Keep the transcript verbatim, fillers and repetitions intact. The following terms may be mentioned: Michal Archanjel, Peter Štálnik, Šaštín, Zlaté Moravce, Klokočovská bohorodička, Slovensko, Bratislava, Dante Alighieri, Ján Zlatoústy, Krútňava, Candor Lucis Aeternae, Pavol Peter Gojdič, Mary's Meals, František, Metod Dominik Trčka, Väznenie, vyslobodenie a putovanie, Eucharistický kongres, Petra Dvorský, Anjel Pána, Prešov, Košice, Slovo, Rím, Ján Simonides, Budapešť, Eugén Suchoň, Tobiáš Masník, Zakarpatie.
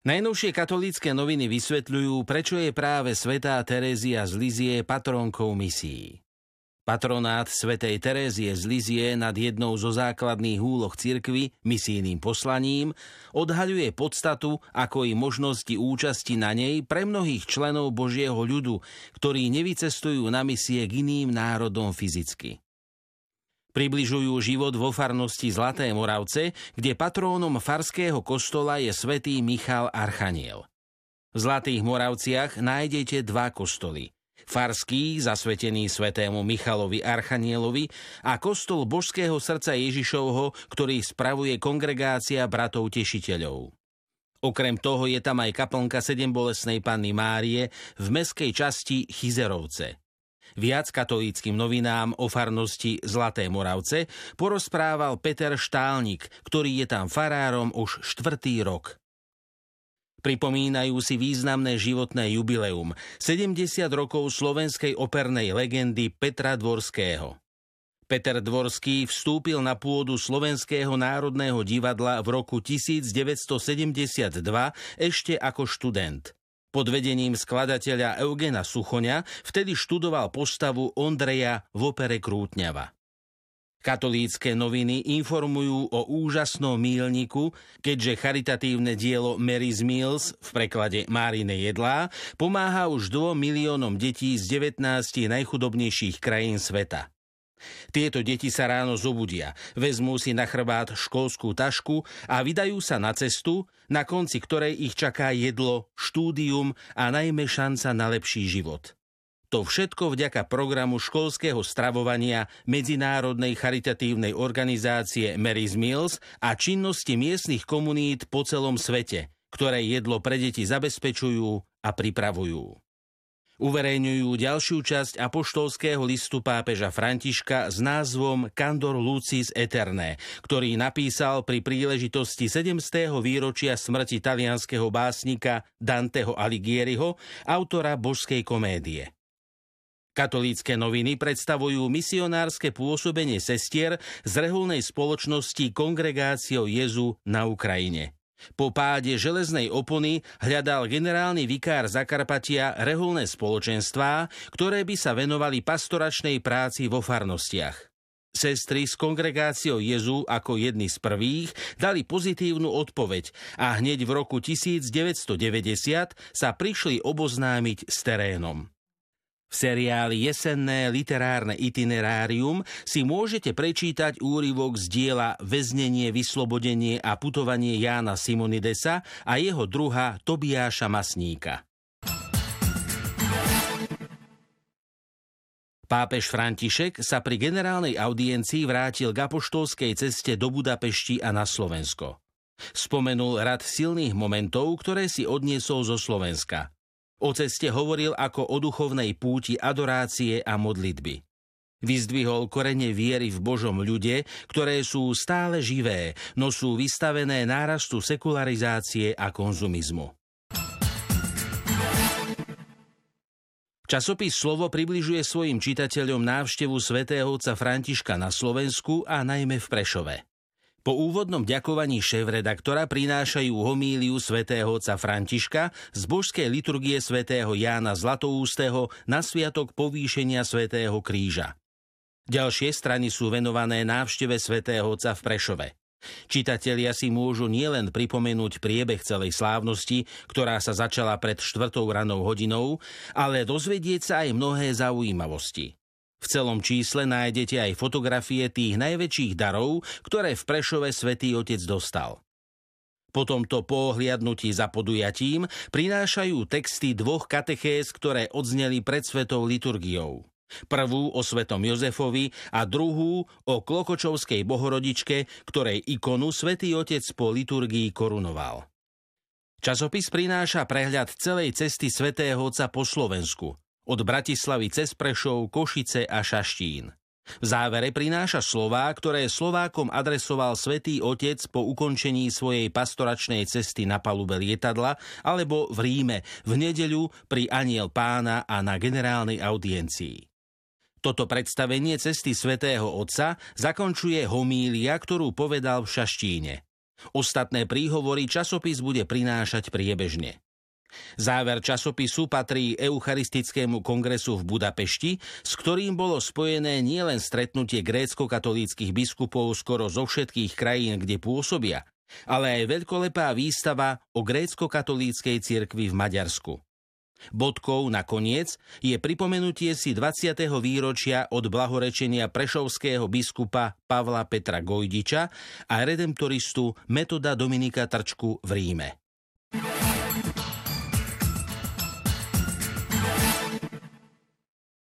Najnovšie katolícke noviny vysvetľujú, prečo je práve svätá Terézia z Lisieux patrónkou misií. Patronát svätej Terézie z Lisieux nad jednou zo základných úloh cirkvi, misijným poslaním, odhaľuje podstatu, ako i možnosti účasti na nej pre mnohých členov Božieho ľudu, ktorí nevycestujú na misie k iným národom fyzicky. Približujú život vo farnosti Zlaté Moravce, kde patrónom farského kostola je svätý Michal Archanjel. V Zlatých Moravciach nájdete dva kostoly. Farský, zasvetený svätému Michalovi Archanielovi, a kostol Božského srdca Ježišovho, ktorý spravuje Kongregácia bratov tešiteľov. Okrem toho je tam aj kaplnka sedembolesnej Panny Márie v mestskej časti Chyzerovce. Viac katolíckym novinám o farnosti Zlaté Moravce porozprával Peter Štálnik, ktorý je tam farárom už štvrtý rok. Pripomínajú si významné životné jubileum sedemdesiat rokov slovenskej opernej legendy Petra Dvorského. Peter Dvorský vstúpil na pôdu Slovenského národného divadla v roku devätnásťstosedemdesiatdva ešte ako študent. Pod vedením skladateľa Eugéna Suchoňa vtedy študoval postavu Ondreja v opere Krútňava. Katolícke noviny informujú o úžasnom míľniku, keďže charitatívne dielo Mary's Meals, v preklade Márine jedlá, pomáha už dvom miliónom detí z devätnástich najchudobnejších krajín sveta. Tieto deti sa ráno zobudia, vezmú si na chrbát školskú tašku a vydajú sa na cestu, na konci ktorej ich čaká jedlo, štúdium a najmä šanca na lepší život. To všetko vďaka programu školského stravovania medzinárodnej charitatívnej organizácie Mary's Meals a činnosti miestnych komunít po celom svete, ktoré jedlo pre deti zabezpečujú a pripravujú. Uverejňujú ďalšiu časť apoštolského listu pápeža Františka s názvom Candor Lucis Aeternae, ktorý napísal pri príležitosti sedemstého výročia smrti talianskeho básnika Danteho Alighieriho, autora Božskej komédie. Katolícke noviny predstavujú misionárske pôsobenie sestier z reholnej spoločnosti Kongregácia Ježiša na Ukrajine. Po páde železnej opony hľadal generálny vikár Zakarpatia reholné spoločenstvá, ktoré by sa venovali pastoračnej práci vo farnostiach. Sestry s Kongregáciou Ježiša ako jedni z prvých dali pozitívnu odpoveď a hneď v roku devätnásťstodeväťdesiat sa prišli oboznámiť s terénom. V seriáli Jesenné literárne itinerárium si môžete prečítať úryvok z diela Väznenie, vyslobodenie a putovanie Jána Simonidesa a jeho druha Tobiáša Masníka. Pápež František sa pri generálnej audiencii vrátil k apoštolskej ceste do Budapešti a na Slovensko. Spomenul rad silných momentov, ktoré si odniesol zo Slovenska. O ceste hovoril ako o duchovnej púti adorácie a modlitby. Vyzdvihol korene viery v Božom ľude, ktoré sú stále živé, no sú vystavené nárastu sekularizácie a konzumizmu. Časopis Slovo približuje svojim čitateľom návštevu svätého otca Františka na Slovensku a najmä v Prešove. Po úvodnom ďakovaní šéfredaktora prinášajú homíliu svätého otca Františka z božskej liturgie svätého Jána Zlatoústeho na sviatok povýšenia svätého kríža. Ďalšie strany sú venované návšteve svätého otca v Prešove. Čitatelia si môžu nielen pripomenúť priebeh celej slávnosti, ktorá sa začala pred štvrtou ranou hodinou, ale dozvedieť sa aj mnohé zaujímavosti. V celom čísle nájdete aj fotografie tých najväčších darov, ktoré v Prešove svätý otec dostal. Po tomto pohliadnutí za podujatím prinášajú texty dvoch katechéz, ktoré odzneli pred svetou liturgiou. Prvú o svätom Jozefovi a druhú o Klokočovskej bohorodičke, ktorej ikonu svätý otec po liturgii korunoval. Časopis prináša prehľad celej cesty svätého otca po Slovensku. Od Bratislavy cez Prešov, Košice a Šaštín. V závere prináša slová, ktoré Slovákom adresoval svätý otec po ukončení svojej pastoračnej cesty na palube lietadla alebo v Ríme v nedeľu pri Anjel Pána a na generálnej audiencii. Toto predstavenie cesty svätého otca zakončuje homília, ktorú povedal v Šaštíne. Ostatné príhovory časopis bude prinášať priebežne. Záver časopisu patrí Eucharistickému kongresu v Budapešti, s ktorým bolo spojené nielen stretnutie grécko-katolíckych biskupov skoro zo všetkých krajín, kde pôsobia, ale aj veľkolepá výstava o grécko-katolíckej cirkvi v Maďarsku. Bodkou nakoniec je pripomenutie si dvadsiateho výročia od blahorečenia prešovského biskupa Pavla Petra Gojdiča a redemptoristu Metoda Dominika Trčku v Ríme.